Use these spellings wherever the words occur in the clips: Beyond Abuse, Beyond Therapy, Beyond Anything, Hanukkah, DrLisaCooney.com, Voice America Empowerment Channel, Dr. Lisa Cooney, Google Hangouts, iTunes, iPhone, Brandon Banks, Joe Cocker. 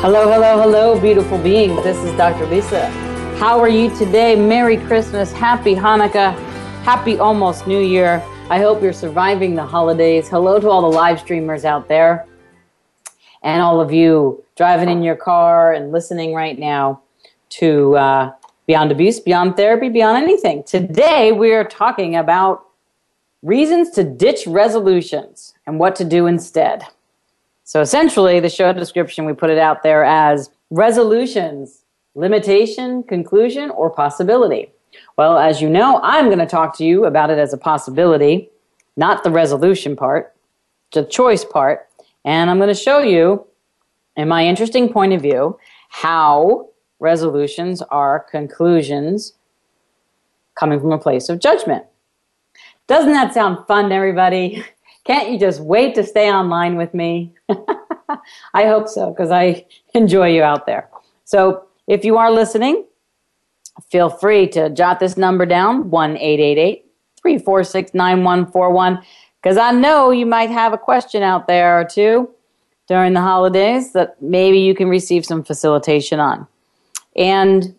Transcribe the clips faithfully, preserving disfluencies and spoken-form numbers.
Hello, hello, hello, beautiful beings. This is Doctor Lisa. How are you today? Merry Christmas, Happy Hanukkah, Happy almost New Year. I hope you're surviving the holidays. Hello to all the live streamers out there and all of you driving in your car and listening right now to uh, Beyond Abuse, Beyond Therapy, Beyond Anything. Today we are talking about reasons to ditch resolutions and what to do instead. So essentially, the show description, we put it out there as resolutions, limitation, conclusion, or possibility. Well, as you know, I'm going to talk to you about it as a possibility, not the resolution part, the choice part. And I'm going to show you, in my interesting point of view, how resolutions are conclusions coming from a place of judgment. Doesn't that sound fun to everybody? Can't you just wait to stay online with me? I hope so, because I enjoy you out there. So if you are listening, feel free to jot this number down, one eight eight eight, three four six, nine one four one, because I know you might have a question out there or two during the holidays that maybe you can receive some facilitation on. And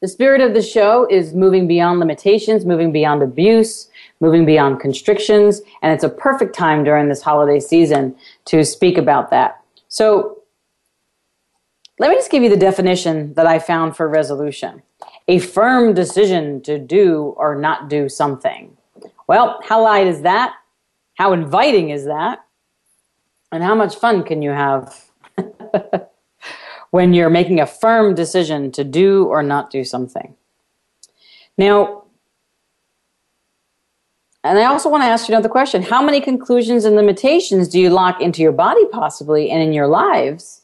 the spirit of the show is moving beyond limitations, moving beyond abuse, moving beyond constrictions, and it's a perfect time during this holiday season to speak about that. So let me just give you the definition that I found for resolution. A firm decision to do or not do something. Well, how light is that? How inviting is that? And how much fun can you have when you're making a firm decision to do or not do something? Now, and I also want to ask you another question. How many conclusions and limitations do you lock into your body possibly and in your lives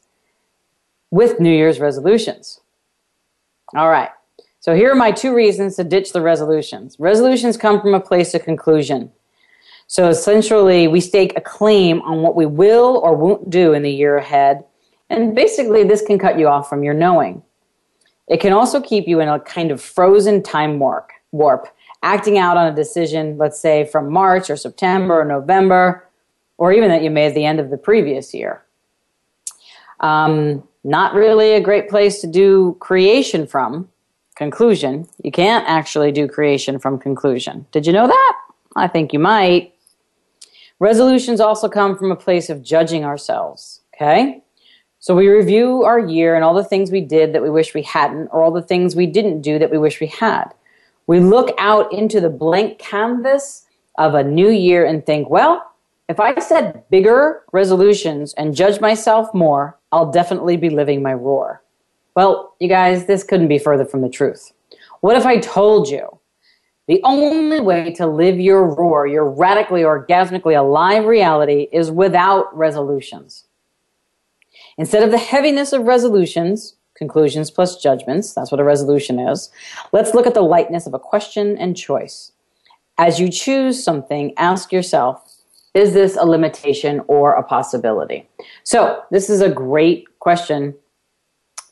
with New Year's resolutions? All right. So here are my two reasons to ditch the resolutions. Resolutions come from a place of conclusion. So essentially, we stake a claim on what we will or won't do in the year ahead. And basically, this can cut you off from your knowing. It can also keep you in a kind of frozen time warp. warp. Acting out on a decision, let's say, from March or September or November, or even that you made at the end of the previous year. Um, not really a great place to do creation from conclusion. You can't actually do creation from conclusion. Did you know that? I think you might. Resolutions also come from a place of judging ourselves, okay? So we review our year and all the things we did that we wish we hadn't, or all the things we didn't do that we wish we had. We look out into the blank canvas of a new year and think, well, if I set bigger resolutions and judge myself more, I'll definitely be living my roar. Well, you guys, this couldn't be further from the truth. What if I told you the only way to live your roar, your radically, orgasmically alive reality is without resolutions? Instead of the heaviness of resolutions, conclusions plus judgments, that's what a resolution is, let's look at the lightness of a question and choice. As you choose something, ask yourself, is this a limitation or a possibility? So this is a great question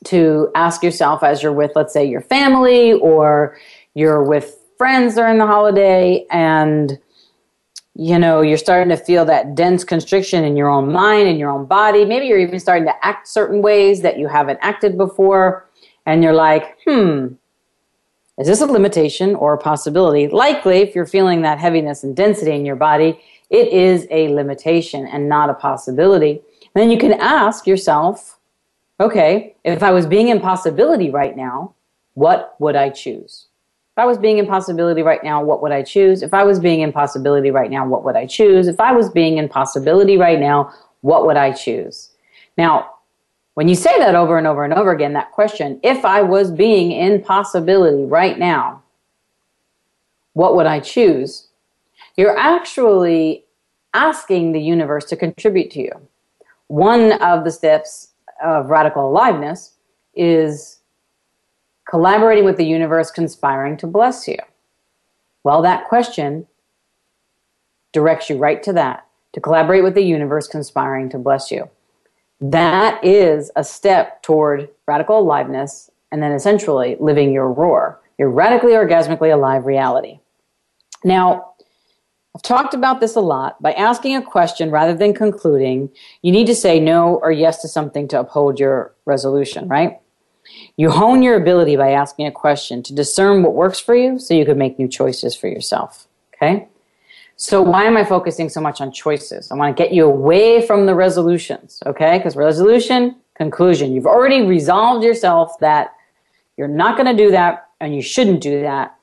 to ask yourself as you're with, let's say, your family, or you're with friends during the holiday and you know, you're starting to feel that dense constriction in your own mind, in your own body. Maybe you're even starting to act certain ways that you haven't acted before. And you're like, hmm, is this a limitation or a possibility? Likely, if you're feeling that heaviness and density in your body, it is a limitation and not a possibility. And then you can ask yourself, okay, if I was being in possibility right now, what would I choose? If I was being in possibility right now, what would I choose? If I was being in possibility right now, what would I choose? If I was being in possibility right now, what would I choose? Now, when you say that over and over and over again, that question, if I was being in possibility right now, what would I choose? You're actually asking the universe to contribute to you. One of the steps of radical aliveness is collaborating with the universe, conspiring to bless you. Well, that question directs you right to that, to collaborate with the universe, conspiring to bless you. That is a step toward radical aliveness and then essentially living your roar, your radically orgasmically alive reality. Now, I've talked about this a lot. By asking a question rather than concluding, you need to say no or yes to something to uphold your resolution, right? You hone your ability by asking a question to discern what works for you so you can make new choices for yourself, okay? So why am I focusing so much on choices? I want to get you away from the resolutions, okay? Because resolution, conclusion. You've already resolved yourself that you're not going to do that and you shouldn't do that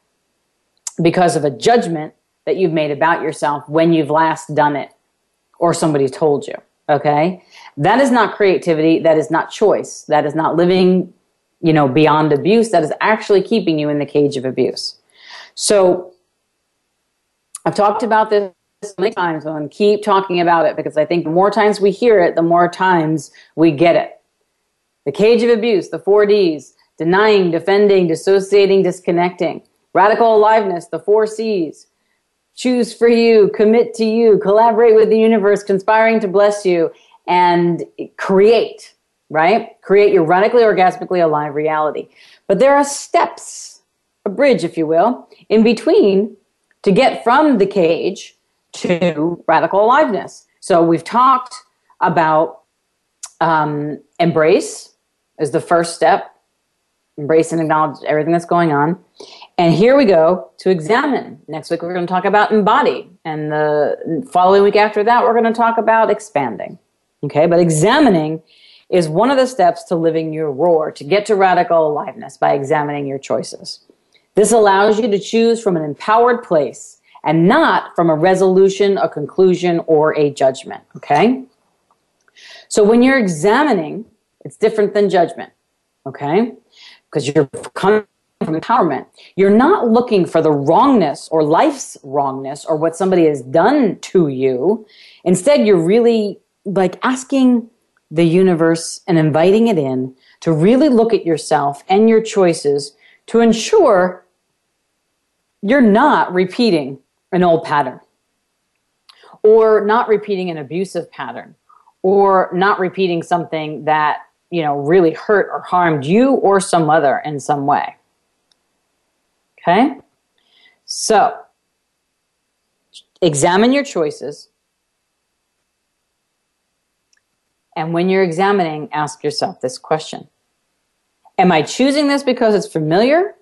because of a judgment that you've made about yourself when you've last done it or somebody told you, okay? That is not creativity. That is not choice. That is not living, you know, beyond abuse. That is actually keeping you in the cage of abuse. So I've talked about this many times and I keep talking about it because I think the more times we hear it, the more times we get it. The cage of abuse, the four Ds, denying, defending, dissociating, disconnecting, radical aliveness, the four Cs, choose for you, commit to you, collaborate with the universe, conspiring to bless you, and create. Right? Create your radically orgasmically alive reality. But there are steps, a bridge, if you will, in between to get from the cage to radical aliveness. So we've talked about um, embrace is the first step. Embrace and acknowledge everything that's going on. And here we go to examine. Next week, we're going to talk about embody. And the following week after that, we're going to talk about expanding. Okay? But examining is one of the steps to living your roar, to get to radical aliveness by examining your choices. This allows you to choose from an empowered place and not from a resolution, a conclusion, or a judgment, okay? So when you're examining, it's different than judgment, okay? Because you're coming from empowerment. You're not looking for the wrongness or life's wrongness or what somebody has done to you. Instead, you're really like asking the universe and inviting it in to really look at yourself and your choices to ensure you're not repeating an old pattern or not repeating an abusive pattern or not repeating something that, you know, really hurt or harmed you or some other in some way. Okay? So examine your choices. And when you're examining, ask yourself this question. Am I choosing this because it's familiar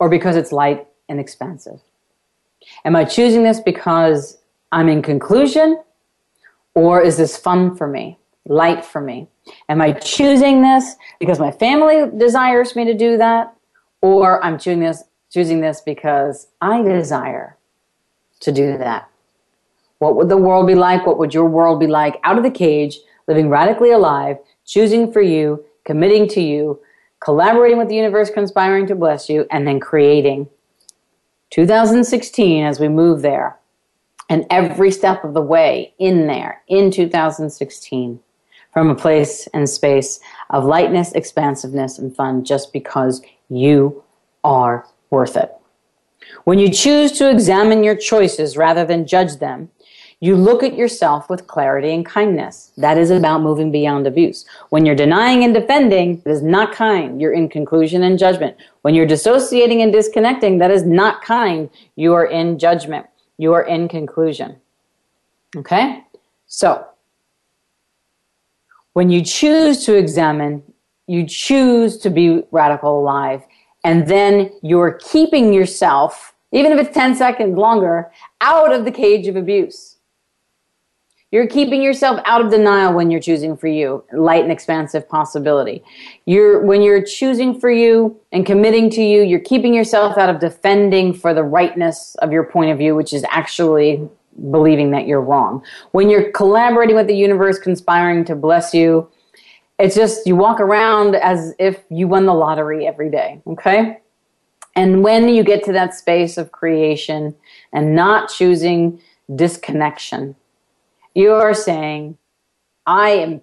or because it's light and expansive? Am I choosing this because I'm in conclusion or is this fun for me, light for me? Am I choosing this because my family desires me to do that or I'm choosing this, choosing this because I desire to do that? What would the world be like? What would your world be like? Out of the cage, living radically alive, choosing for you, committing to you, collaborating with the universe, conspiring to bless you, and then creating. two thousand sixteen, as we move there, and every step of the way in there, in two thousand sixteen, from a place and space of lightness, expansiveness, and fun, just because you are worth it. When you choose to examine your choices rather than judge them, you look at yourself with clarity and kindness. That is about moving beyond abuse. When you're denying and defending, that is not kind. You're in conclusion and judgment. When you're dissociating and disconnecting, that is not kind. You are in judgment. you are in conclusion. Okay? So, when you choose to examine, you choose to be radical alive, and then you're keeping yourself, even if it's ten seconds longer, out of the cage of abuse. You're keeping yourself out of denial when you're choosing for you, light and expansive possibility. You're, when you're choosing for you and committing to you, you're keeping yourself out of defending for the rightness of your point of view, which is actually believing that you're wrong. When you're collaborating with the universe, conspiring to bless you, it's just you walk around as if you won the lottery every day, okay? And when you get to that space of creation and not choosing disconnection, you are saying, I am,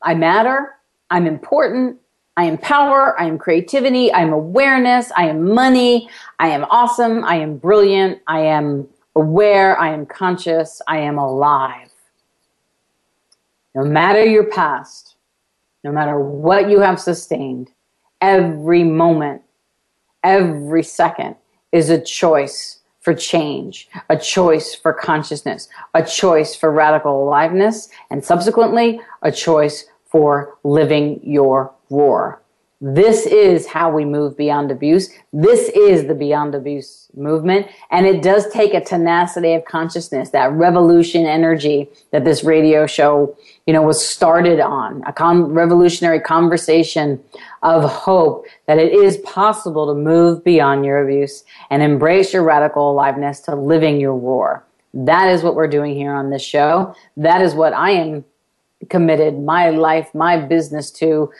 I matter, I'm important, I am power, I am creativity, I am awareness, I am money, I am awesome, I am brilliant, I am aware, I am conscious, I am alive. No matter your past, no matter what you have sustained, every moment, every second is a choice for change, a choice for consciousness, a choice for radical aliveness, and subsequently, a choice for living your roar. This is how we move beyond abuse. This is the Beyond Abuse movement, and it does take a tenacity of consciousness, that revolution energy that this radio show, you know, was started on, a con- revolutionary conversation of hope that it is possible to move beyond your abuse and embrace your radical aliveness to living your roar. That is what we're doing here on this show. That is what I am committed my life, my business to,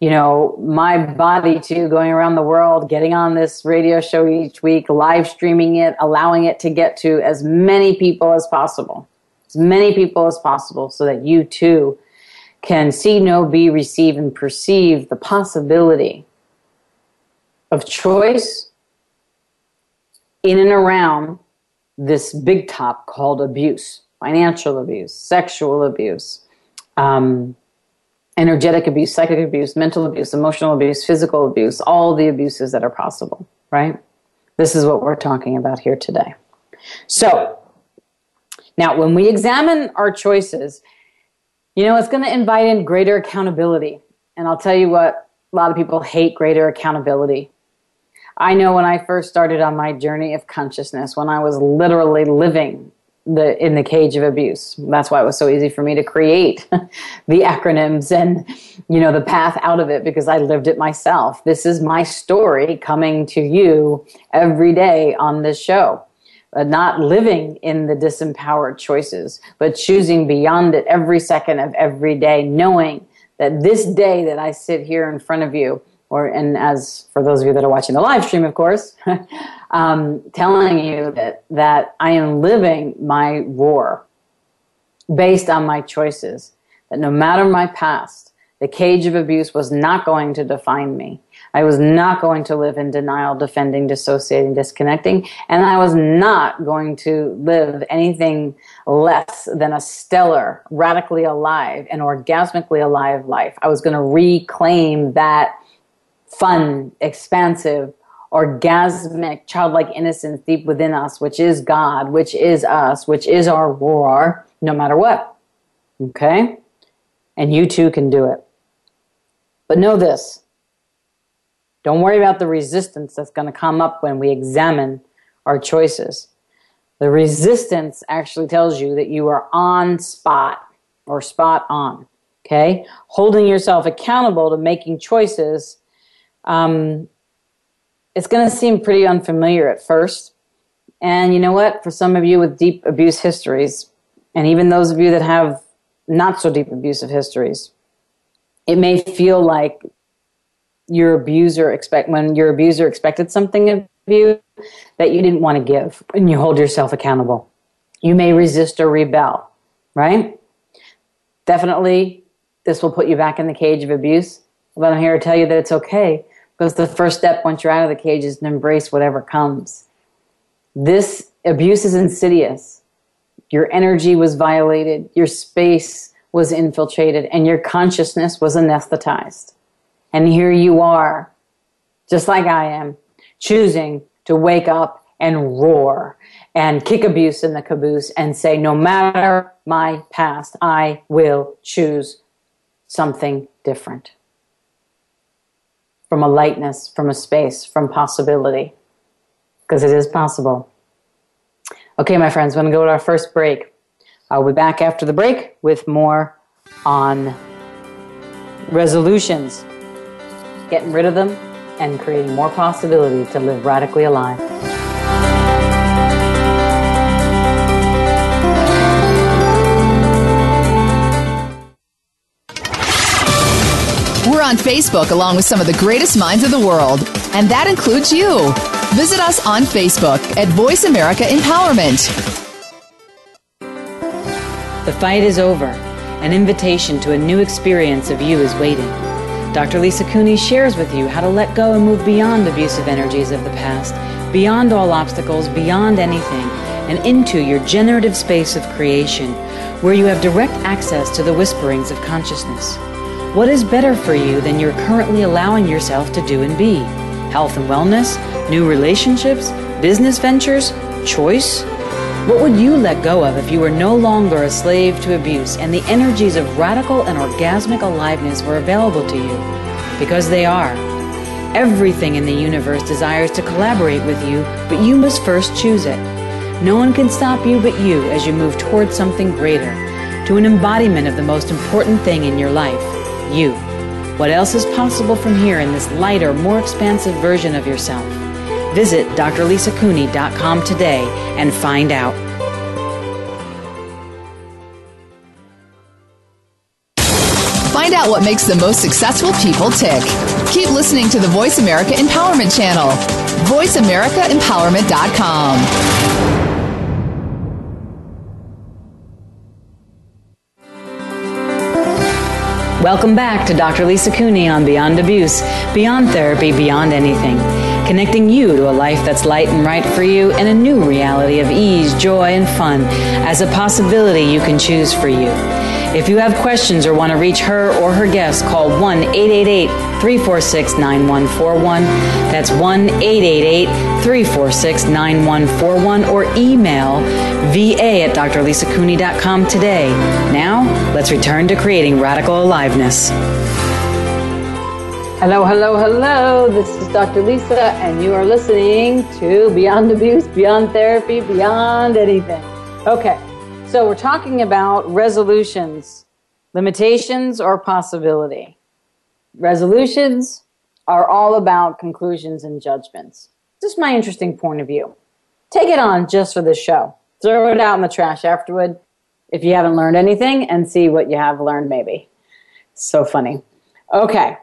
you know, my body to, going around the world, getting on this radio show each week, live streaming it, allowing it to get to as many people as possible. As many people as possible, so that you too can see, know, be, receive, and perceive the possibility of choice in and around this big top called abuse, financial abuse, sexual abuse, um, energetic abuse, psychic abuse, mental abuse, emotional abuse, physical abuse, all the abuses that are possible, right? This is what we're talking about here today. So, now, when we examine our choices, you know, it's going to invite in greater accountability. And I'll tell you what, a lot of people hate greater accountability. I know when I first started on my journey of consciousness, when I was literally living the in the cage of abuse, that's why it was so easy for me to create the acronyms and, you know, the path out of it, because I lived it myself. This is my story coming to you every day on this show. Not living in the disempowered choices, but choosing beyond it every second of every day, knowing that this day that I sit here in front of you, or and as for those of you that are watching the live stream, of course, um, telling you that, that I am living my roar based on my choices, that no matter my past, the cage of abuse was not going to define me. I was not going to live in denial, defending, dissociating, disconnecting, and I was not going to live anything less than a stellar, radically alive, and orgasmically alive life. I was going to reclaim that fun, expansive, orgasmic, childlike innocence deep within us, which is God, which is us, which is our roar, no matter what. Okay? And you too can do it. But know this. Don't worry about the resistance that's going to come up when we examine our choices. The resistance actually tells you that you are on spot or spot on, okay? Holding yourself accountable to making choices, um, it's going to seem pretty unfamiliar at first. And you know what? For some of you with deep abuse histories, and even those of you that have not so deep abusive histories, it may feel like your abuser expect when your abuser expected something of you that you didn't want to give, and you hold yourself accountable. You may resist or rebel, right? Definitely, this will put you back in the cage of abuse. But I'm here to tell you that it's okay, because the first step once you're out of the cage is to embrace whatever comes. This abuse is insidious. Your energy was violated, your space was infiltrated, and your consciousness was anesthetized. And here you are, just like I am, choosing to wake up and roar and kick abuse in the caboose and say, no matter my past, I will choose something different. From a lightness, from a space, from possibility. Because it is possible. Okay, my friends, we're going to go to our first break. I'll be back after the break with more on resolutions, getting rid of them, and creating more possibility to live radically alive. We're on Facebook along with some of the greatest minds of the world, and that includes you. Visit us on Facebook at Voice America Empowerment. The fight is over. An invitation to a new experience of you is waiting. Doctor Lisa Cooney shares with you how to let go and move beyond abusive energies of the past, beyond all obstacles, beyond anything, and into your generative space of creation, where you have direct access to the whisperings of consciousness. What is better for you than you're currently allowing yourself to do and be? Health and wellness, new relationships, business ventures, choice? What would you let go of if you were no longer a slave to abuse and the energies of radical and orgasmic aliveness were available to you? Because they are. Everything in the universe desires to collaborate with you, but you must first choose it. No one can stop you but you as you move towards something greater, to an embodiment of the most important thing in your life, you. What else is possible from here in this lighter, more expansive version of yourself? Visit Dr Lisa Cooney dot com today and find out. Find out what makes the most successful people tick. Keep listening to the Voice America Empowerment Channel. Voice America Empowerment dot com. Welcome back to Doctor Lisa Cooney on Beyond Abuse, Beyond Therapy, Beyond Anything. Connecting you to a life that's light and right for you and a new reality of ease, joy, and fun as a possibility you can choose for you. If you have questions or want to reach her or her guests, call one eight eight eight, three four six, nine one four one. That's one eight eight eight, three four six, nine one four one or email v a at Dr Lisa Cooney dot com today. Now, let's return to creating radical aliveness. Hello, hello, hello. This is Doctor Lisa, and you are listening to Beyond Abuse, Beyond Therapy, Beyond Anything. Okay. So we're talking about resolutions, limitations, or possibility. Resolutions are all about conclusions and judgments. Just my interesting point of view. Take it on just for this show. Throw it out in the trash afterward if you haven't learned anything and see what you have learned maybe. So funny. Okay.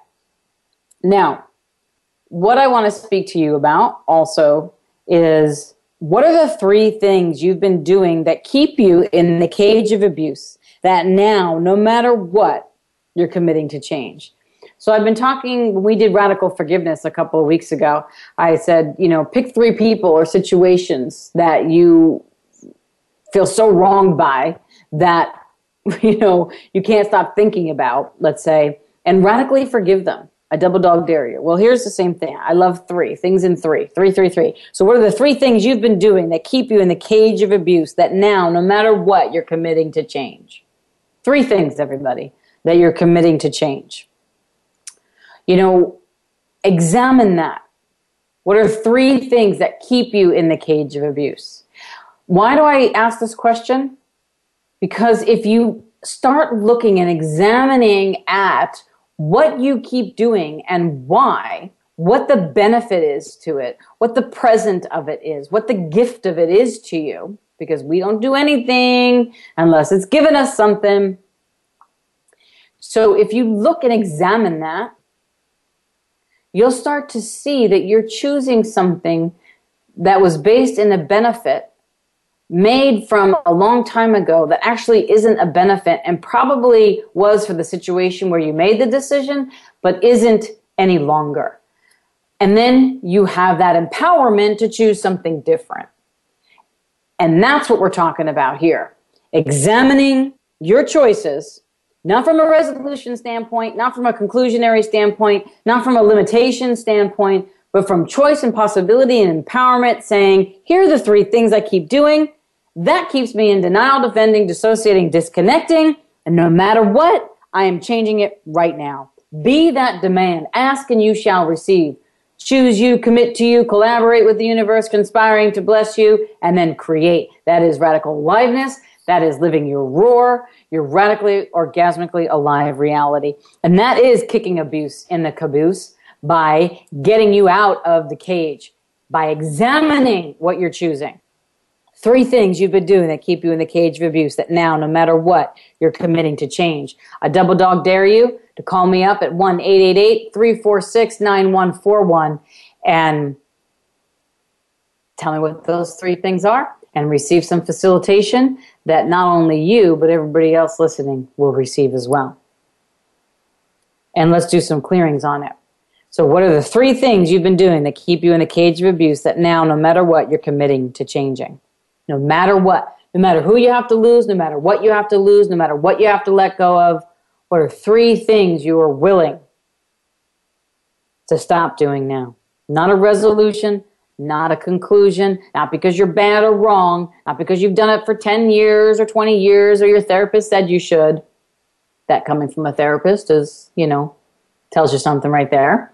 Now, what I want to speak to you about also is, what are the three things you've been doing that keep you in the cage of abuse that now, no matter what, you're committing to change? So I've been talking, we did radical forgiveness a couple of weeks ago. I said, you know, pick three people or situations that you feel so wronged by that, you know, you can't stop thinking about, let's say, and radically forgive them. I double dog dare you. Well, here's the same thing. I love three. Things in three. Three, three, three. So what are the three things you've been doing that keep you in the cage of abuse that now, no matter what, you're committing to change? Three things, everybody, that you're committing to change. You know, examine that. What are three things that keep you in the cage of abuse? Why do I ask this question? Because if you start looking and examining at what you keep doing and why, what the benefit is to it, what the present of it is, what the gift of it is to you, because we don't do anything unless it's given us something. So if you look and examine that, you'll start to see that you're choosing something that was based in a benefit made from a long time ago that actually isn't a benefit and probably was for the situation where you made the decision, but isn't any longer. And then you have that empowerment to choose something different. And that's what we're talking about here. Examining your choices, not from a resolution standpoint, not from a conclusionary standpoint, not from a limitation standpoint, but from choice and possibility and empowerment, saying, here are the three things I keep doing. That keeps me in denial, defending, dissociating, disconnecting. And no matter what, I am changing it right now. Be that demand. Ask and you shall receive. Choose you, commit to you, collaborate with the universe, conspiring to bless you, and then create. That is radical aliveness. That is living your roar, your radically, orgasmically alive reality. And that is kicking abuse in the caboose by getting you out of the cage, by examining what you're choosing. Three things you've been doing that keep you in the cage of abuse that now, no matter what, you're committing to change. I double dog dare you to call me up at one eight eight eight, three four six, nine one four one and tell me what those three things are and receive some facilitation that not only you, but everybody else listening will receive as well. And let's do some clearings on it. So what are the three things you've been doing that keep you in the cage of abuse that now, no matter what, you're committing to changing? No matter what, no matter who you have to lose, no matter what you have to lose, no matter what you have to let go of, what are three things you are willing to stop doing now? Not a resolution, not a conclusion, not because you're bad or wrong, not because you've done it for ten years or twenty years or your therapist said you should. That coming from a therapist is, you know, tells you something right there.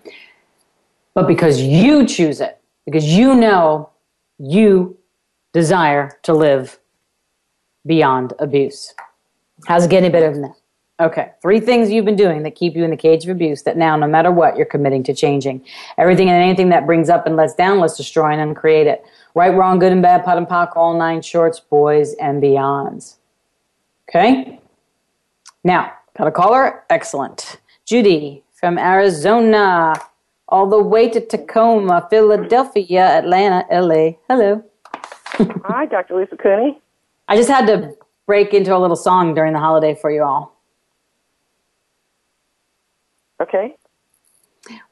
But because you choose it, because you know you desire to live beyond abuse. How's it getting better than that? Okay, three things you've been doing that keep you in the cage of abuse that now, no matter what, you're committing to changing. Everything and anything that brings up and lets down, let's destroy and uncreate it. Right, wrong, good and bad, pot and pock, all nine shorts, boys and beyonds. Okay? Now, got a caller? Excellent. Judy from Arizona, all the way to Tacoma, Philadelphia, Atlanta, L A. Hello. Hi, Doctor Lisa Cooney. I just had to break into a little song during the holiday for you all. Okay.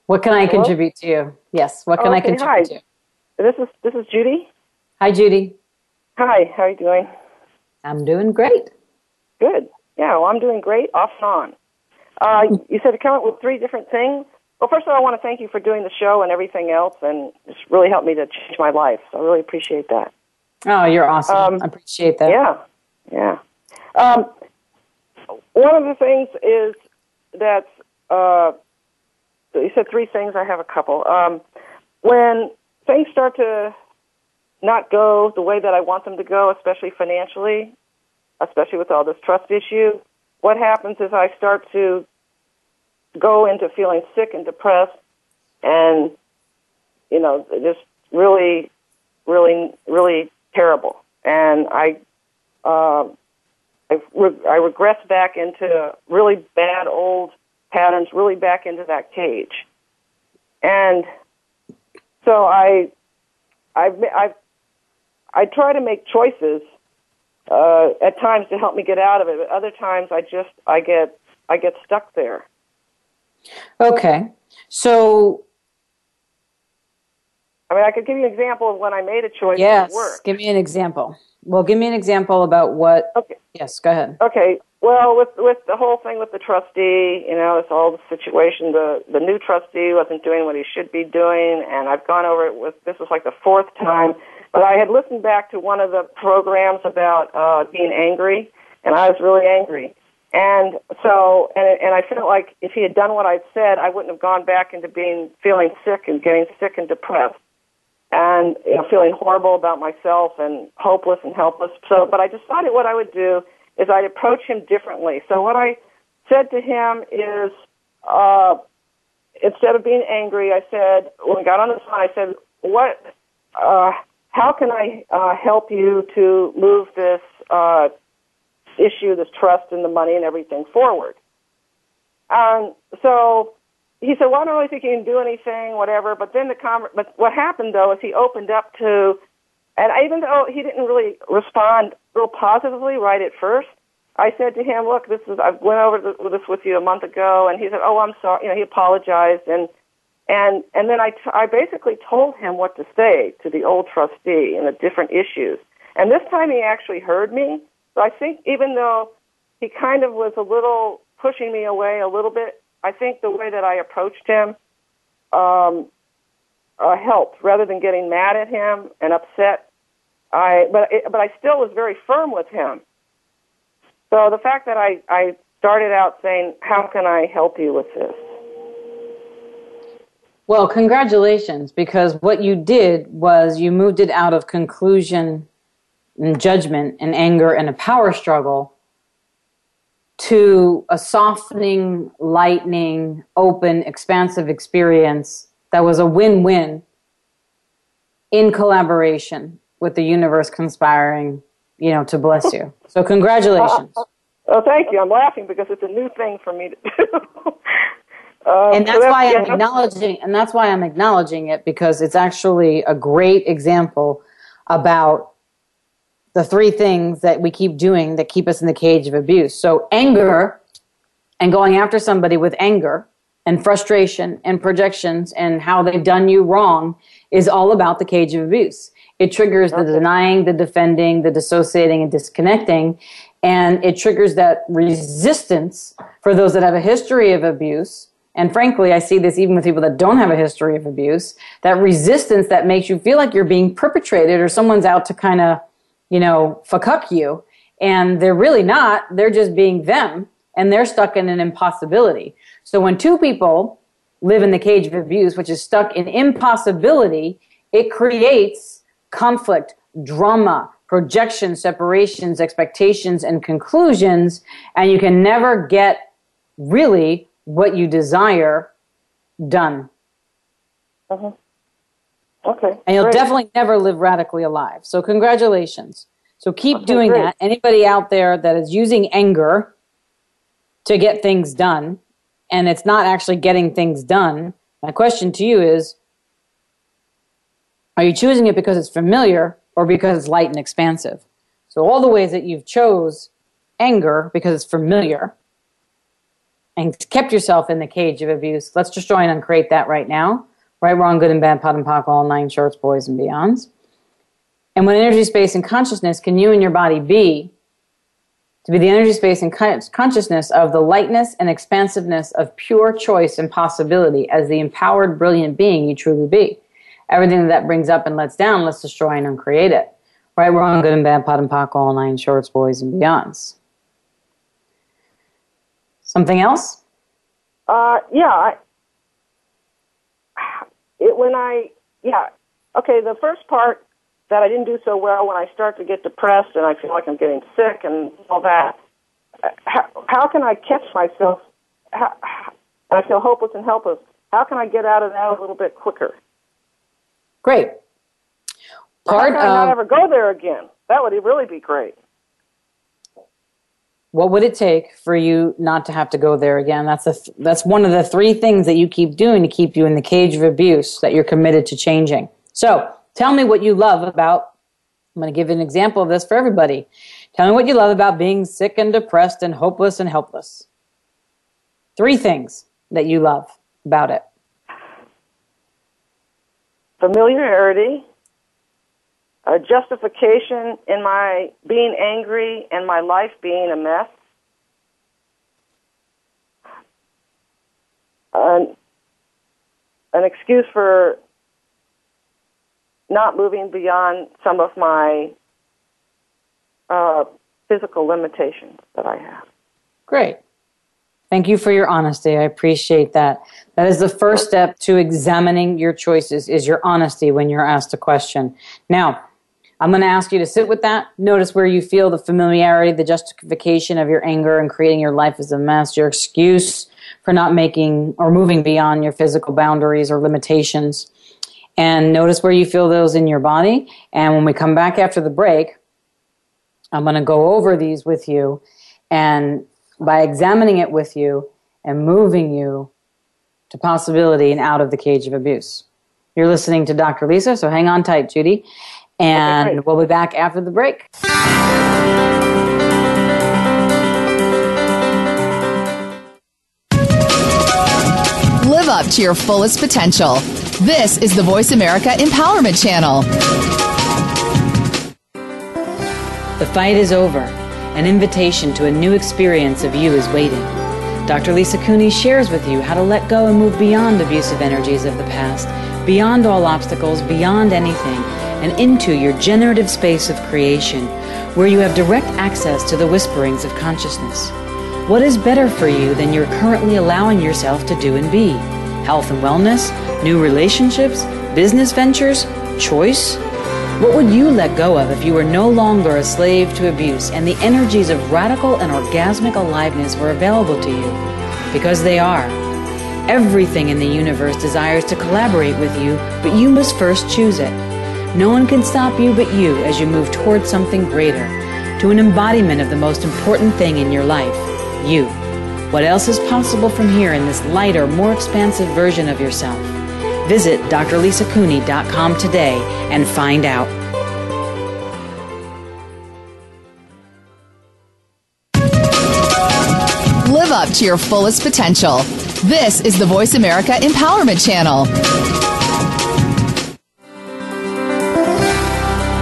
What can I Hello? contribute to you? Yes, what can oh, okay. I contribute to you? This is, this is Judy. Hi, Judy. Hi, how are you doing? I'm doing great. Good. Yeah, well, I'm doing great off and on. Uh, you said to come up with three different things. Well, first of all, I want to thank you for doing the show and everything else, and it's really helped me to change my life. So I really appreciate that. Oh, you're awesome. Um, I appreciate that. Yeah, yeah. Um, one of the things is that uh, you said three things. I have a couple. Um, when things start to not go the way that I want them to go, especially financially, especially with all this trust issue, what happens is I start to go into feeling sick and depressed and, you know, just really, really, really terrible. And I uh, I, re- I regress back into really bad old patterns, really back into that cage. And so I I've, I've, I try to make choices Uh, at times to help me get out of it, but other times I just I get I get stuck there. Okay, so I mean I could give you an example of when I made a choice. Yes, that worked. Give me an example. Well, give me an example about what. Okay. Yes, go ahead. Okay. Well, with with the whole thing with the trustee, you know, it's all the situation. The the new trustee wasn't doing what he should be doing, and I've gone over it with this was like the fourth time. But I had listened back to one of the programs about uh, being angry, and I was really angry. And so, and, and I felt like if he had done what I'd said, I wouldn't have gone back into being feeling sick and getting sick and depressed, and you know, feeling horrible about myself and hopeless and helpless. So, but I decided what I would do is I'd approach him differently. So what I said to him is, uh, instead of being angry, I said when we got on the phone, I said, "What?" Uh, How can I uh, help you to move this uh, issue, this trust and the money and everything forward? Um, so he said, well, I don't really think you can do anything, whatever. But then the com- but what happened, though, is he opened up to, and even though he didn't really respond real positively right at first, I said to him, look, this is I went over this with you a month ago. And he said, oh, I'm sorry. You know, he apologized and And and then I, t- I basically told him what to say to the old trustee and the different issues. And this time he actually heard me. So I think even though he kind of was a little pushing me away a little bit, I think the way that I approached him um, uh, helped rather than getting mad at him and upset. I but it, but I still was very firm with him. So the fact that I, I started out saying, how can I help you with this? Well, congratulations, because what you did was you moved it out of conclusion and judgment and anger and a power struggle to a softening, lightening, open, expansive experience that was a win-win in collaboration with the universe conspiring, you know, to bless you. So congratulations. Oh, well, thank you. I'm laughing because it's a new thing for me to do. Uh, and that's so that's why I'm yeah. acknowledging, and that's why I'm acknowledging it, because it's actually a great example about the three things that we keep doing that keep us in the cage of abuse. So anger and going after somebody with anger and frustration and projections and how they've done you wrong is all about the cage of abuse. It triggers the denying, the defending, the dissociating and disconnecting, and it triggers that resistance for those that have a history of abuse. And frankly, I see this even with people that don't have a history of abuse, that resistance that makes you feel like you're being perpetrated or someone's out to kind of, you know, fuck up you. And they're really not. They're just being them. And they're stuck in an impossibility. So when two people live in the cage of abuse, which is stuck in impossibility, it creates conflict, drama, projections, separations, expectations, and conclusions. And you can never get really what you desire done. Uh-huh. Okay. And you'll great. definitely never live radically alive. So congratulations. So keep okay, doing great. that. Anybody out there that is using anger to get things done, and it's not actually getting things done, my question to you is, are you choosing it because it's familiar or because it's light and expansive? So all the ways that you've chose anger because it's familiar and kept yourself in the cage of abuse, let's destroy and uncreate that right now. Right, wrong, good and bad, pot and pock, all nine shorts, boys and beyonds. And what energy, space, and consciousness can you and your body be to be the energy, space, and consciousness of the lightness and expansiveness of pure choice and possibility as the empowered, brilliant being you truly be? Everything that brings up and lets down, let's destroy and uncreate it. Right, wrong, good and bad, pot and pock, all nine shorts, boys and beyonds. Something else? Uh, yeah. I, it, when I, yeah, okay, the first part that I didn't do so well, when I start to get depressed and I feel like I'm getting sick and all that, how, how can I catch myself? How, I feel hopeless and helpless. How can I get out of that a little bit quicker? Great. Part how can I not ever go there again? That would really be great. What would it take for you not to have to go there again? That's a th- that's one of the three things that you keep doing to keep you in the cage of abuse that you're committed to changing. So tell me what you love about, I'm going to give an example of this for everybody. Tell me what you love about being sick and depressed and hopeless and helpless. Three things that you love about it. Familiarity, a justification in my being angry and my life being a mess. An, an excuse for not moving beyond some of my uh, physical limitations that I have. Great. Thank you for your honesty. I appreciate that. That is the first step to examining your choices, is your honesty when you're asked a question. Now, I'm going to ask you to sit with that. Notice where you feel the familiarity, the justification of your anger and creating your life as a mess, your excuse for not making or moving beyond your physical boundaries or limitations. And notice where you feel those in your body. And when we come back after the break, I'm going to go over these with you. And by examining it with you and moving you to possibility and out of the cage of abuse. You're listening to Doctor Lisa, so hang on tight, Judy. And okay, we'll be back after the break. Live up to your fullest potential. This is the Voice America Empowerment Channel. The fight is over. An invitation to a new experience of you is waiting. Doctor Lisa Cooney shares with you how to let go and move beyond abusive energies of the past, beyond all obstacles, beyond anything, and into your generative space of creation, where you have direct access to the whisperings of consciousness. What is better for you than you're currently allowing yourself to do and be? Health and wellness, new relationships, business ventures, choice? What would you let go of if you were no longer a slave to abuse and the energies of radical and orgasmic aliveness were available to you? Because they are. Everything in the universe desires to collaborate with you, but you must first choose it. No one can stop you but you as you move toward something greater, to an embodiment of the most important thing in your life, you. What else is possible from here in this lighter, more expansive version of yourself? Visit Dr Lisa Cooney dot com today and find out. Live up to your fullest potential. This is the Voice America Empowerment Channel.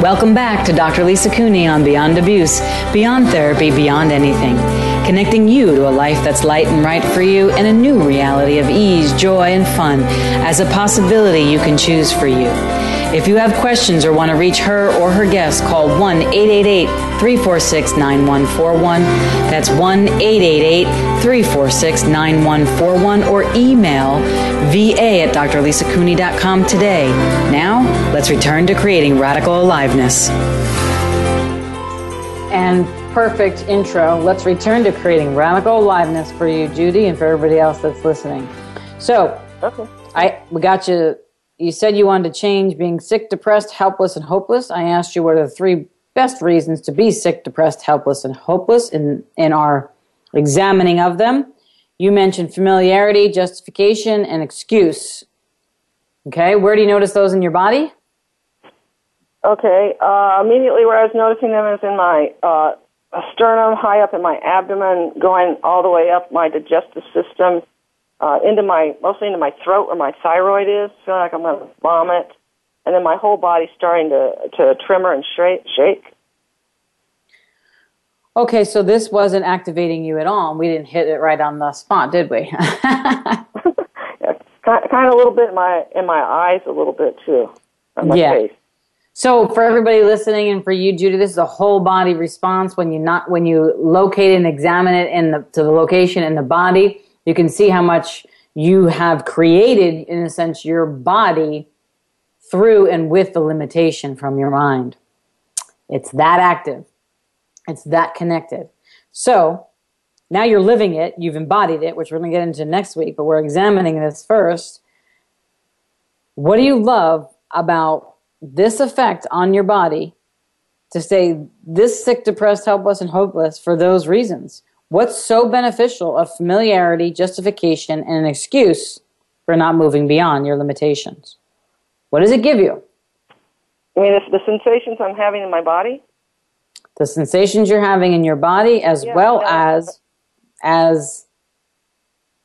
Welcome back to Doctor Lisa Cooney on Beyond Abuse, Beyond Therapy, Beyond Anything. Connecting you to a life that's light and right for you and a new reality of ease, joy, and fun as a possibility you can choose for you. If you have questions or want to reach her or her guests, call one eight eight eight, three four six, nine one four one. That's one eight eight eight, three four six, nine one four one or email v a at dr lisa cooney dot com today. Now, let's return to creating radical aliveness. And perfect intro. Let's return to creating radical aliveness for you, Judy, and for everybody else that's listening. So, okay. I we got you. You said you wanted to change being sick, depressed, helpless, and hopeless. I asked you what are the three best reasons to be sick, depressed, helpless, and hopeless in, in our examining of them. You mentioned familiarity, justification, and excuse. Okay, where do you notice those in your body? Okay, uh, immediately where I was noticing them is in my uh, A sternum, high up in my abdomen, going all the way up my digestive system, uh, into my mostly into my throat where my thyroid is, feeling like I'm going to vomit, and then my whole body starting to to tremor and shake. Okay, so this wasn't activating you at all, and we didn't hit it right on the spot, did we? yeah, kind, kind of a little bit in my in my eyes, a little bit too, on my yeah. face. So for everybody listening and for you, Judy, this is a whole body response. When you not when you locate and examine it in the to the location in the body, you can see how much you have created, in a sense, your body through and with the limitation from your mind. It's that active. It's that connected. So now you're living it. You've embodied it, which we're going to get into next week, but we're examining this first. What do you love about this effect on your body to stay this sick, depressed, helpless, and hopeless for those reasons? What's so beneficial of familiarity, justification, and an excuse for not moving beyond your limitations? What does it give you? I mean, it's the sensations I'm having in my body? The sensations you're having in your body as yeah, well yeah. as as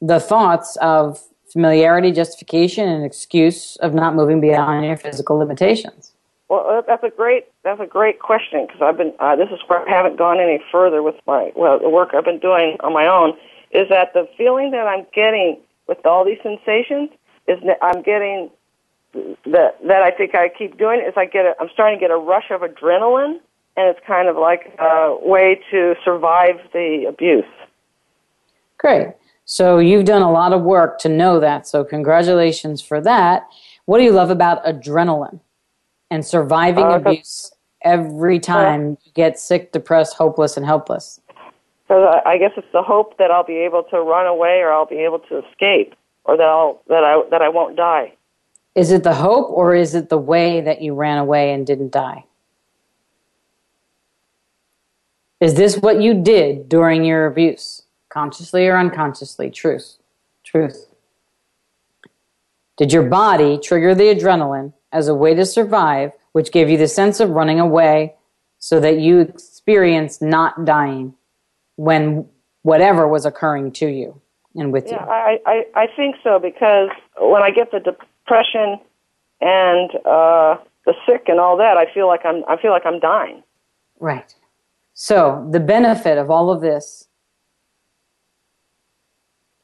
the thoughts of familiarity, justification, and excuse of not moving beyond your physical limitations. Well, that's a great that's a great question because I've been uh, this is where I haven't gone any further with my well the work I've been doing on my own is that the feeling that I'm getting with all these sensations is that I'm getting that that I think I keep doing is I get a, I'm starting to get a rush of adrenaline and it's kind of like a way to survive the abuse. Great. So you've done a lot of work to know that, so congratulations for that. What do you love about adrenaline and surviving uh, abuse every time uh, you get sick, depressed, hopeless, and helpless? So I guess it's the hope that I'll be able to run away or I'll be able to escape or that, I'll, that, I, that I won't die. Is it the hope or is it the way that you ran away and didn't die? Is this what you did during your abuse? Consciously or unconsciously, truth, truth. Did your body trigger the adrenaline as a way to survive, which gave you the sense of running away so that you experienced not dying when whatever was occurring to you and with yeah, you? I, I, I think so because when I get the depression and uh, the sick and all that, I feel like I'm, I feel like I'm dying. Right. So the benefit of all of this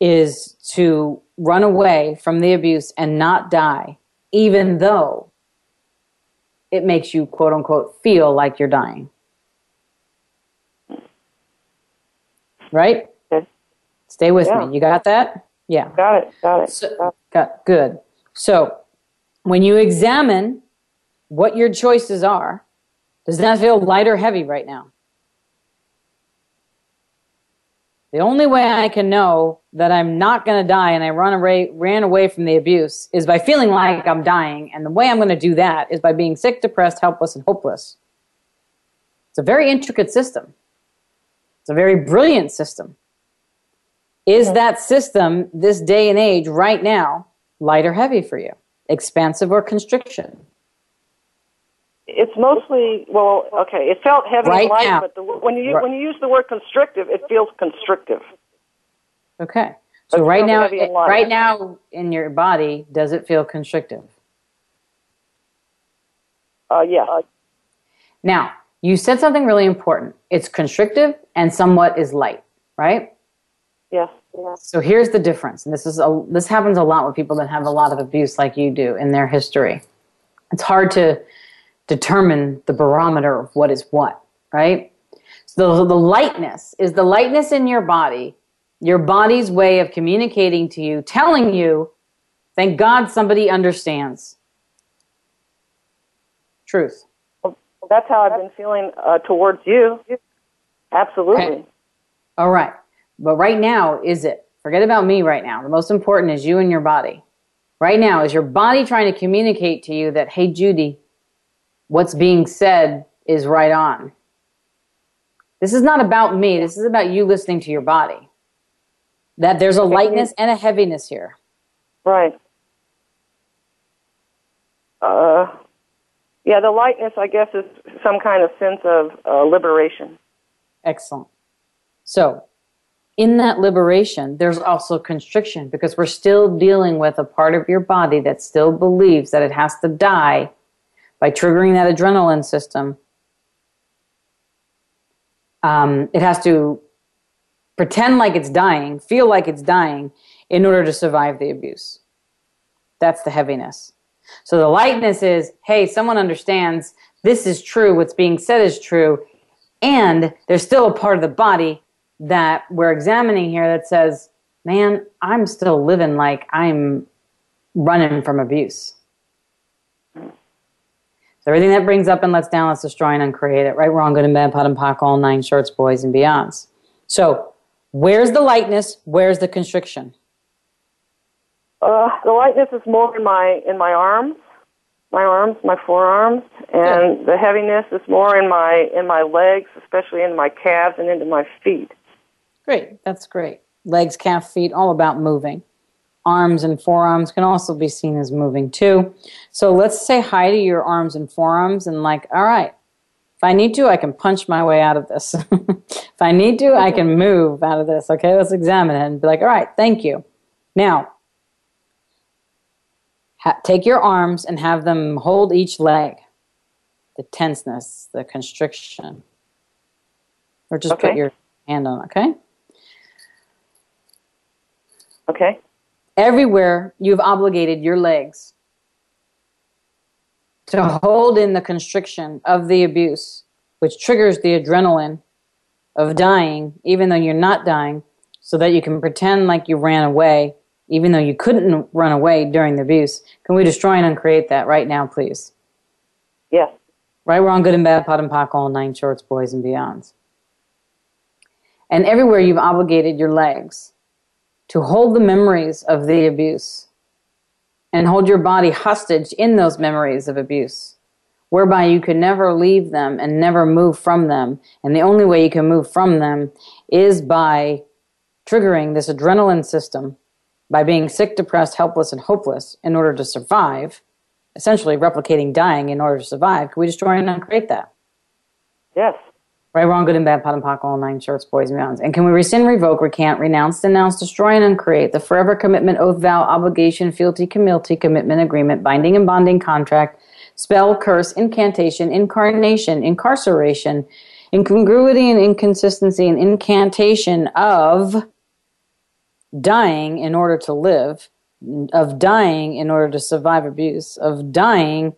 is to run away from the abuse and not die, even though it makes you, quote unquote, feel like you're dying. Right? Good. Stay with yeah. me. You got that? Yeah. Got it. Got it. So, got, good. So when you examine what your choices are, does that feel light or heavy right now? The only way I can know that I'm not going to die and I run away, ran away from the abuse is by feeling like I'm dying. And the way I'm going to do that is by being sick, depressed, helpless, and hopeless. It's a very intricate system. It's a very brilliant system. Is that system, this day and age, right now, light or heavy for you? Expansive or constriction? It's mostly, well, okay, it felt heavy right and light, now. But the, when, you, right. when you use the word constrictive, it feels constrictive. Okay. So but right now, it, right now in your body, does it feel constrictive? Uh, yeah. Now, you said something really important. It's constrictive and somewhat is light, right? Yes. Yeah, yeah. So here's the difference. And this is a, this happens a lot with people that have a lot of abuse like you do in their history. It's hard to determine the barometer of what is what, right? So the, the lightness is the lightness in your body, your body's way of communicating to you, telling you, thank God somebody understands. Truth. Well, that's how I've been feeling uh, towards you. Absolutely. Okay. All right. But right now, is it? Forget about me right now. The most important is you and your body. Right now, is your body trying to communicate to you that, hey, Judy, what's being said is right on. This is not about me. This is about you listening to your body. That there's a lightness and a heaviness here. Right. Uh, yeah, the lightness, I guess, is some kind of sense of uh, liberation. Excellent. So, in that liberation, there's also constriction because we're still dealing with a part of your body that still believes that it has to die by triggering that adrenaline system. Um, it has to pretend like it's dying, feel like it's dying in order to survive the abuse. That's the heaviness. So the lightness is, hey, someone understands this is true, what's being said is true, and there's still a part of the body that we're examining here that says, man, I'm still living like I'm running from abuse. So everything that brings up and lets down, let's destroy and uncreate it. Right, wrong, good and bad, pot and pock, all nine shorts, boys and beyonds. So where's the lightness? Where's the constriction? Uh, the lightness is more in my in my arms, my arms, my forearms, and yeah. the heaviness is more in my in my legs, especially in my calves and into my feet. Great, that's great. Legs, calf, feet, all about moving. Arms and forearms can also be seen as moving too. So let's say hi to your arms and forearms and like, all right, if I need to, I can punch my way out of this. If I need to, I can move out of this. Okay, let's examine it and be like, all right, thank you. Now, ha- take your arms and have them hold each leg. The tenseness, the constriction. Or just okay. put your hand on, okay? Okay. Everywhere you've obligated your legs to hold in the constriction of the abuse, which triggers the adrenaline of dying, even though you're not dying, so that you can pretend like you ran away, even though you couldn't run away during the abuse. Can we destroy and uncreate that right now, please? Yes. Yeah. Right, wrong, good and bad, pot and pock, all nine shorts, boys and beyonds. And everywhere you've obligated your legs to hold the memories of the abuse and hold your body hostage in those memories of abuse, whereby you can never leave them and never move from them. And the only way you can move from them is by triggering this adrenaline system, by being sick, depressed, helpless, and hopeless in order to survive, essentially replicating dying in order to survive. Can we destroy and uncreate that? Yes. Right, wrong, good and bad, pot and pock, all nine shorts, boys and beyonds. And can we rescind, revoke, recant, renounce, denounce, destroy, and uncreate the forever commitment, oath, vow, obligation, fealty, communalty, commitment, agreement, binding and bonding, contract, spell, curse, incantation, incarnation, incarceration, incongruity and inconsistency, and incantation of dying in order to live, of dying in order to survive abuse, of dying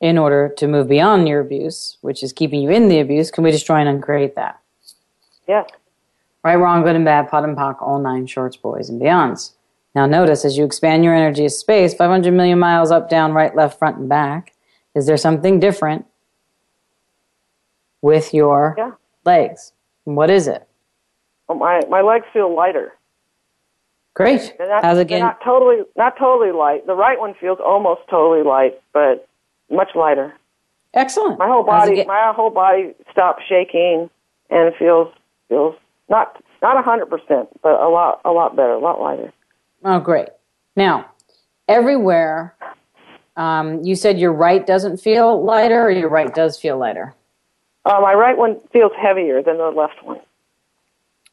in order to move beyond your abuse, which is keeping you in the abuse, can we destroy and uncreate that? Yeah. Right, wrong, good and bad, pot and pock, all nine shorts, boys and beyonds. Now notice, as you expand your energy of space, five hundred million miles up, down, right, left, front, and back, is there something different with your yeah. legs? What is it? Well, my, my legs feel lighter. Great. They're not, How's it they're not totally not totally light. The right one feels almost totally light, but much lighter. Excellent. My whole body my whole body stops shaking and feels feels not not a hundred percent, but a lot a lot better, a lot lighter. Oh, great. Now, everywhere um, you said your right doesn't feel lighter, or your right does feel lighter? Uh, my right one feels heavier than the left one.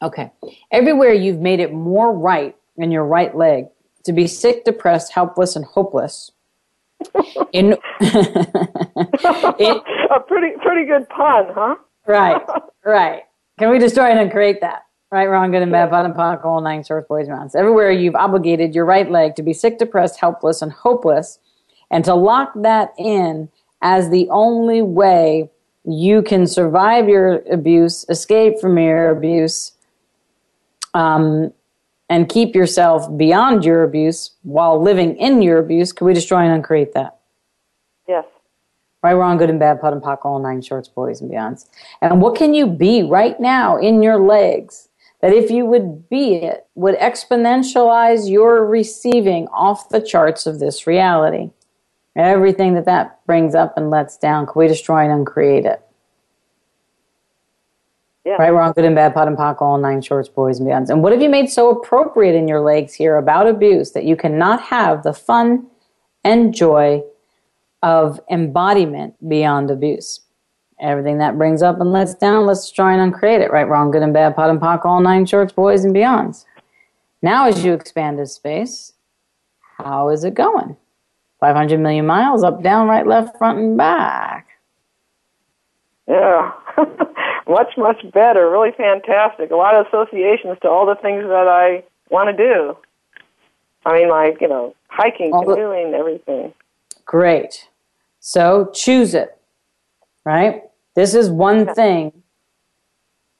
Okay. Everywhere you've made it more right in your right leg to be sick, depressed, helpless, and hopeless. In, in, a pretty pretty good pun, huh? Right, right. Can we destroy and create that? Right, wrong, good and bad, pot and pock, all nine shorts, boys and beyonds. Everywhere you've obligated your right leg to be sick, depressed, helpless, and hopeless, and to lock that in as the only way you can survive your abuse, escape from your abuse, um, and keep yourself beyond your abuse while living in your abuse, can we destroy and uncreate that? Yes. Right, wrong, good and bad, pot and pock, all nine shorts, boys and beyonds. And what can you be right now in your legs that if you would be it, would exponentialize your receiving off the charts of this reality? Everything that that brings up and lets down, can we destroy and uncreate it? Yeah. Right, wrong, good and bad, pot and pock, all nine shorts, boys and beyonds. And what have you made so appropriate in your legs here about abuse that you cannot have the fun and joy of embodiment beyond abuse? Everything that brings up and lets down, let's destroy and uncreate it. Right, wrong, good and bad, pot and pock, all nine shorts, boys and beyonds. Now as you expand this space, how is it going? five hundred million miles up, down, right, left, front, and back. Yeah. Much, much better. Really fantastic. A lot of associations to all the things that I want to do. I mean, like, you know, hiking, canoeing, everything. Great. So choose it, right? This is one yeah. thing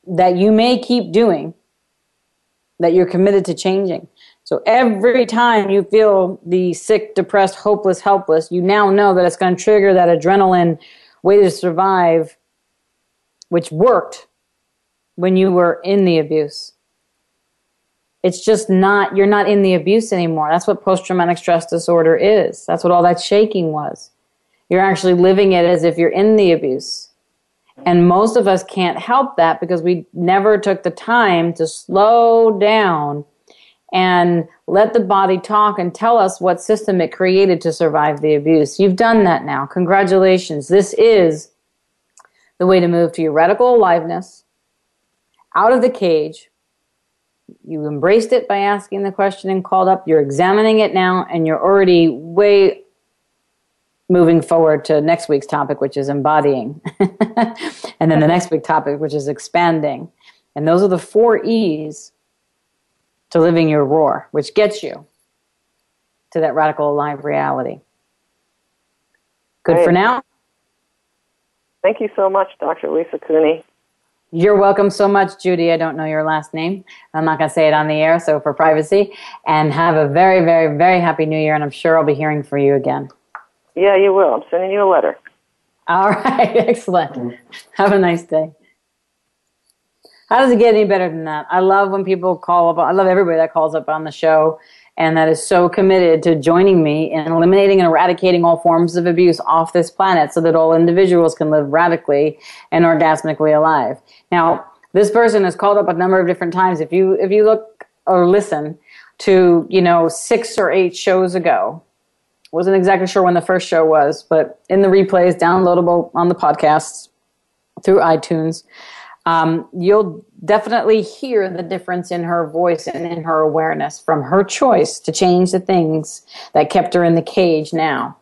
that you may keep doing that you're committed to changing. So every time you feel the sick, depressed, hopeless, helpless, you now know that it's going to trigger that adrenaline way to survive, which worked when you were in the abuse. It's just not, you're not in the abuse anymore. That's what post-traumatic stress disorder is. That's what all that shaking was. You're actually living it as if you're in the abuse. And most of us can't help that because we never took the time to slow down and let the body talk and tell us what system it created to survive the abuse. You've done that now. Congratulations. This is the way to move to your radical aliveness, out of the cage. You embraced it by asking the question and called up. You're examining it now, and you're already way moving forward to next week's topic, which is embodying. And then the next big topic, which is expanding. And those are the four E's to living your roar, which gets you to that radical alive reality. Good Great. For now. Thank you so much, Doctor Lisa Cooney. You're welcome so much, Judy. I don't know your last name. I'm not going to say it on the air, so for privacy. And have a very, very, very happy new year, and I'm sure I'll be hearing from you again. Yeah, you will. I'm sending you a letter. All right, excellent. Mm-hmm. Have a nice day. How does it get any better than that? I love when people call up. I love everybody that calls up on the show and that is so committed to joining me in eliminating and eradicating all forms of abuse off this planet so that all individuals can live radically and orgasmically alive. Now, this person has called up a number of different times. If you if you look or listen to, you know, six or eight shows ago, wasn't exactly sure when the first show was, but in the replays, downloadable on the podcasts through iTunes, Um, you'll definitely hear the difference in her voice and in her awareness from her choice to change the things that kept her in the cage now.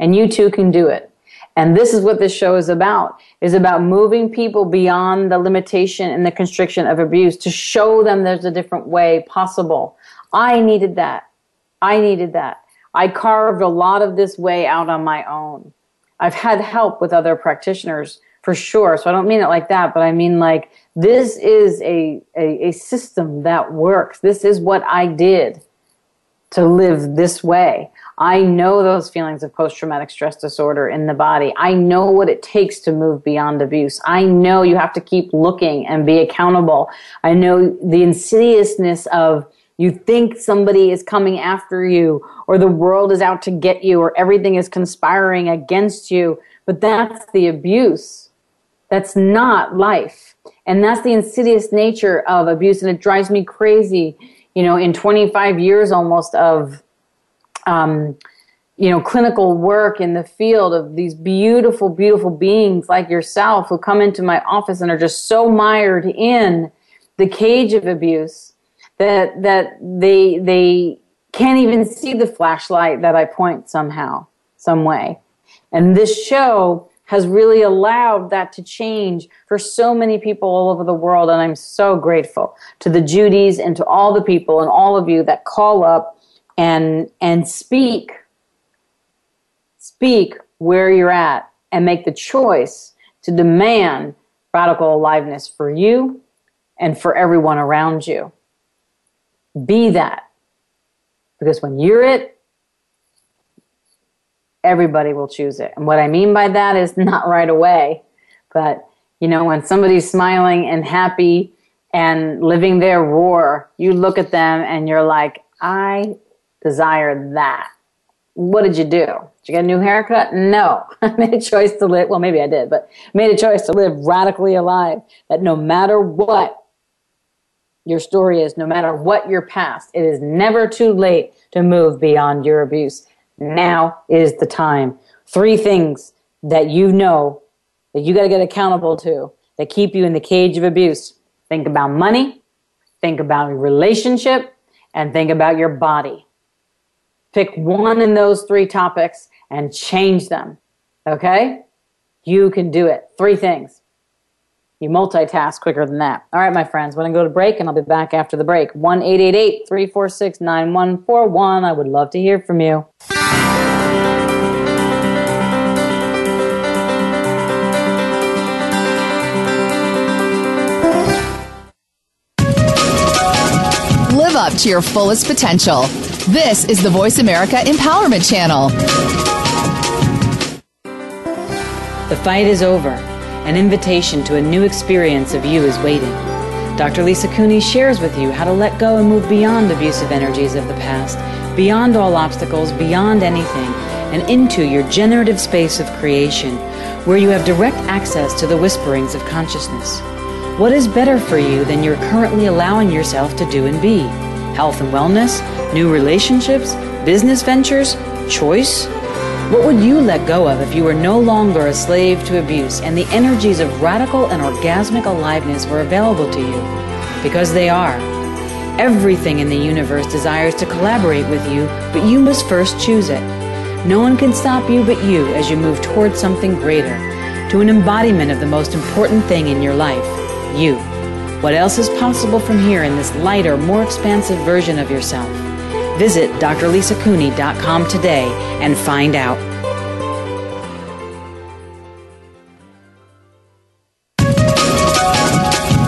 And you too can do it. And this is what this show is about, is about moving people beyond the limitation and the constriction of abuse to show them there's a different way possible. I needed that. I needed that. I carved a lot of this way out on my own. I've had help with other practitioners for sure. So I don't mean it like that, but I mean like this is a, a, a system that works. This is what I did to live this way. I know those feelings of post-traumatic stress disorder in the body. I know what it takes to move beyond abuse. I know you have to keep looking and be accountable. I know the insidiousness of you think somebody is coming after you, or the world is out to get you, or everything is conspiring against you. But that's the abuse. That's not life. And that's the insidious nature of abuse. And it drives me crazy, you know, in twenty-five years almost of Um, you know, clinical work in the field of these beautiful, beautiful beings like yourself who come into my office and are just so mired in the cage of abuse that that they they can't even see the flashlight that I point somehow, some way. And this show has really allowed that to change for so many people all over the world. And I'm so grateful to the Judys and to all the people and all of you that call up And and speak, speak where you're at and make the choice to demand radical aliveness for you and for everyone around you. Be that. Because when you're it, everybody will choose it. And what I mean by that is not right away, but you know, when somebody's smiling and happy and living their roar, you look at them and you're like, I desire that. What did you do? Did you get a new haircut? No. I made a choice to live. Well, maybe I did, but made a choice to live radically alive. That no matter what your story is, no matter what your past, it is never too late to move beyond your abuse. Now is the time. Three things that you know that you got to get accountable to that keep you in the cage of abuse. Think about money. Think about your relationship. And think about your body. Pick one in those three topics and change them. Okay? You can do it. Three things. You multitask quicker than that. All right, my friends, we're going to go to break, and I'll be back after the break. one eight eight eight, three four six, nine one four one. I would love to hear from you. Up to your fullest potential. This is the Voice America Empowerment Channel. The fight is over. An invitation to a new experience of you is waiting. Doctor Lisa Cooney shares with you how to let go and move beyond abusive energies of the past, beyond all obstacles, beyond anything, and into your generative space of creation, where you have direct access to the whisperings of consciousness. What is better for you than you're currently allowing yourself to do and be? Health and wellness, new relationships, business ventures, choice? What would you let go of if you were no longer a slave to abuse and the energies of radical and orgasmic aliveness were available to you? Because they are. Everything in the universe desires to collaborate with you, but you must first choose it. No one can stop you but you as you move towards something greater, to an embodiment of the most important thing in your life, you. What else is possible from here in this lighter, more expansive version of yourself? Visit Dr Lisa Cooney dot com today and find out.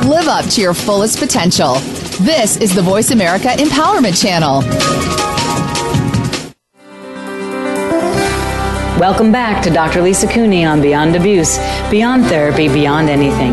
Live up to your fullest potential. This is the Voice America Empowerment Channel. Welcome back to Doctor Lisa Cooney on Beyond Abuse, Beyond Therapy, Beyond Anything.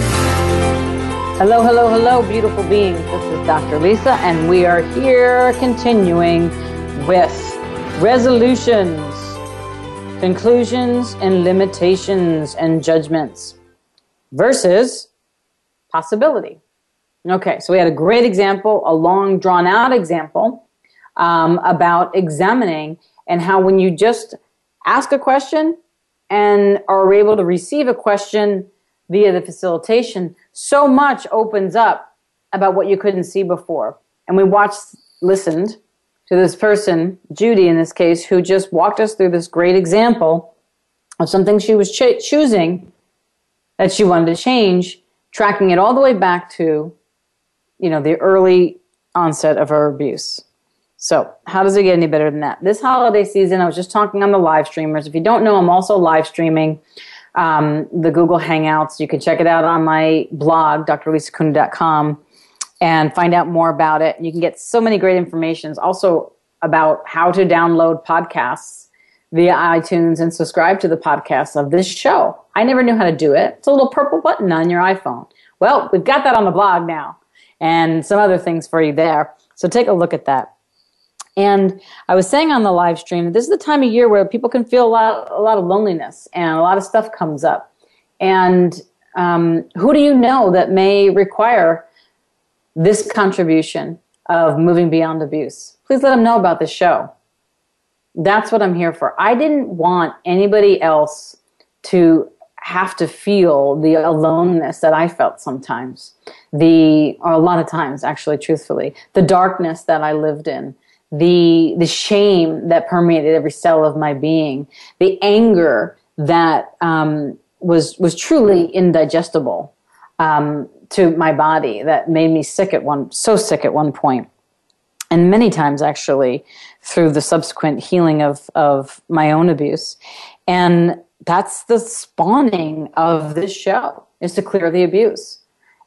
Hello, hello, hello, beautiful beings. This is Doctor Lisa, and we are here continuing with resolutions, conclusions, and limitations and judgments versus possibility. Okay, so we had a great example, a long, drawn-out example um, about examining and how when you just ask a question and are able to receive a question via the facilitation, so much opens up about what you couldn't see before. And we watched, listened to this person, Judy in this case, who just walked us through this great example of something she was cho- choosing that she wanted to change, tracking it all the way back to, you know, the early onset of her abuse. So how does it get any better than that? This holiday season, I was just talking on the live streamers. If you don't know, I'm also live streaming um, the Google Hangouts. You can check it out on my blog, Dr Lisa Cooney dot com, and find out more about it. You can get so many great information also about how to download podcasts via iTunes and subscribe to the podcast of this show. I never knew how to do it. It's a little purple button on your iPhone. Well, we've got that on the blog now and some other things for you there. So take a look at that. And I was saying on the live stream that this is the time of year where people can feel a lot, a lot of loneliness, and a lot of stuff comes up. And um, who do you know that may require this contribution of moving beyond abuse? Please let them know about the show. That's what I'm here for. I didn't want anybody else to have to feel the aloneness that I felt sometimes, the or a lot of times, actually, truthfully, the darkness that I lived in, the the shame that permeated every cell of my being, the anger that um, was was truly indigestible um, to my body, that made me sick at one, so sick at one point. And many times, actually, through the subsequent healing of, of my own abuse. And that's the spawning of this show, is to clear the abuse.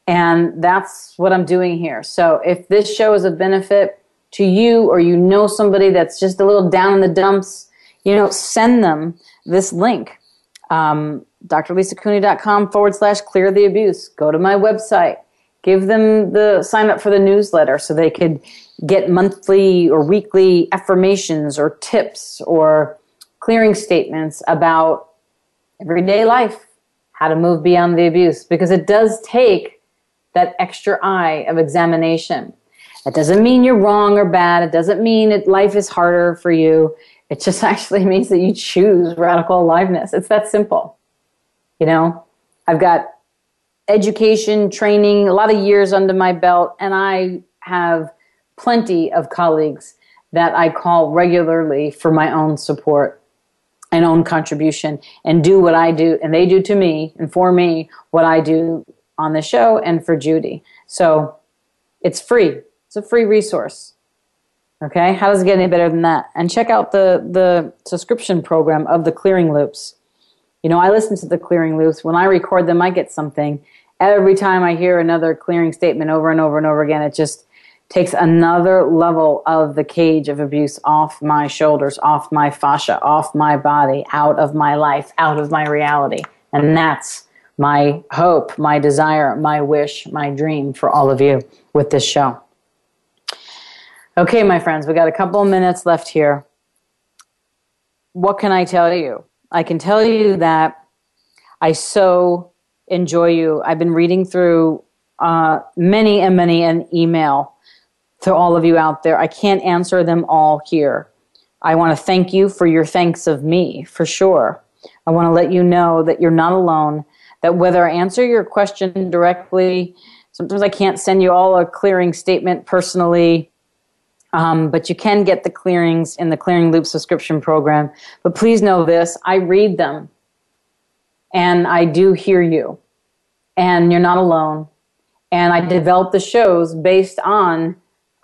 And that's what I'm doing here. So if this show is a benefit to you, or you know somebody that's just a little down in the dumps, you know, send them this link. Um, Dr Lisa Cooney dot com forward slash clear the abuse. Go to my website. Give them the sign up for the newsletter so they could get monthly or weekly affirmations or tips or clearing statements about everyday life, how to move beyond the abuse, because it does take that extra eye of examination. That doesn't mean you're wrong or bad. It doesn't mean that life is harder for you. It just actually means that you choose radical aliveness. It's that simple. You know, I've got education, training, a lot of years under my belt, and I have plenty of colleagues that I call regularly for my own support and own contribution, and do what I do, and they do to me and for me what I do on the show and for Judy. So it's free. It's a free resource. Okay? How does it get any better than that? And check out the, the subscription program of the Clearing Loops. You know, I listen to the Clearing Loops. When I record them, I get something. Every time I hear another clearing statement over and over and over again, it just takes another level of the cage of abuse off my shoulders, off my fascia, off my body, out of my life, out of my reality. And that's my hope, my desire, my wish, my dream for all of you with this show. Okay, my friends, we got a couple of minutes left here. What can I tell you? I can tell you that I so enjoy you. I've been reading through uh, many and many an email to all of you out there. I can't answer them all here. I want to thank you for your thanks of me, for sure. I want to let you know that you're not alone, that whether I answer your question directly, sometimes I can't send you all a clearing statement personally, Um, but you can get the clearings in the Clearing Loop subscription program. But please know this, I read them, and I do hear you, and you're not alone. And I develop the shows based on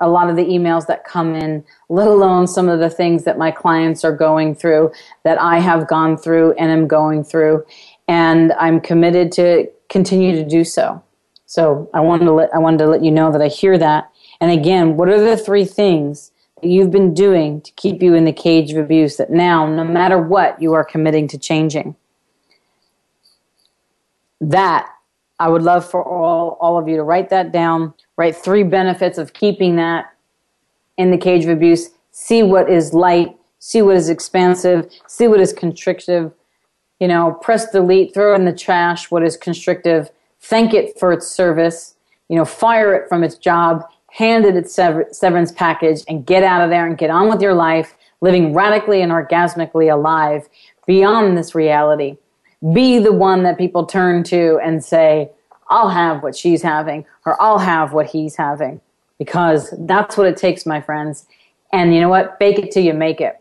a lot of the emails that come in, let alone some of the things that my clients are going through, that I have gone through and am going through, and I'm committed to continue to do so. So I wanted to let, I wanted to let you know that I hear that. And again, what are the three things that you've been doing to keep you in the cage of abuse that now, no matter what, you are committing to changing? That, I would love for all, all of you to write that down, write three benefits of keeping that in the cage of abuse, see what is light, see what is expansive, see what is constrictive, you know, press delete, throw in the trash what is constrictive, thank it for its service, you know, fire it from its job, hand it its severance package, and get out of there and get on with your life. living radically and orgasmically alive beyond this reality. Be the one that people turn to and say, I'll have what she's having, or I'll have what he's having, because that's what it takes, my friends. And you know what? Fake it till you make it.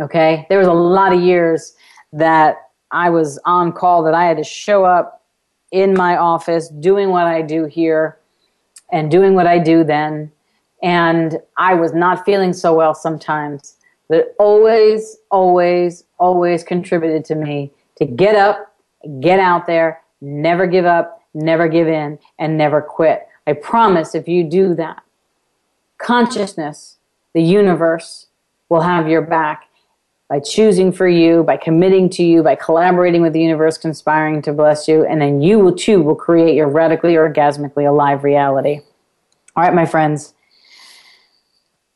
Okay? There was a lot of years that I was on call that I had to show up in my office doing what I do here and doing what I do then. And I was not feeling so well sometimes. That always, always, always contributed to me to get up, get out there, never give up, never give in, and never quit. I promise if you do that, consciousness, the universe, will have your back by choosing for you, by committing to you, by collaborating with the universe, conspiring to bless you, and then you will too will create your radically, orgasmically alive reality. All right, my friends.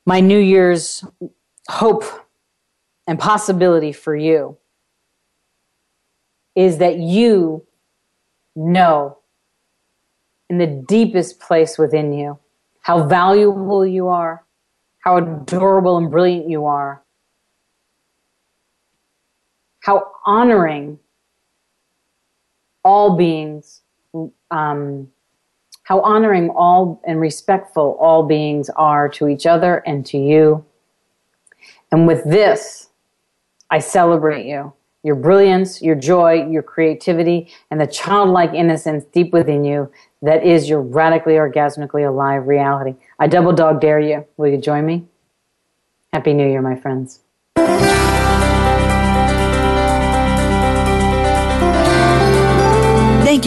My New Year's hope and possibility for you is that you know in the deepest place within you how valuable you are, how adorable and brilliant you are, how honoring all beings, um, how honoring all and respectful all beings are to each other and to you. And with this, I celebrate you. Your brilliance, your joy, your creativity, and the childlike innocence deep within you that is your radically, orgasmically alive reality. I double dog dare you. Will you join me? Happy New Year, my friends. Thank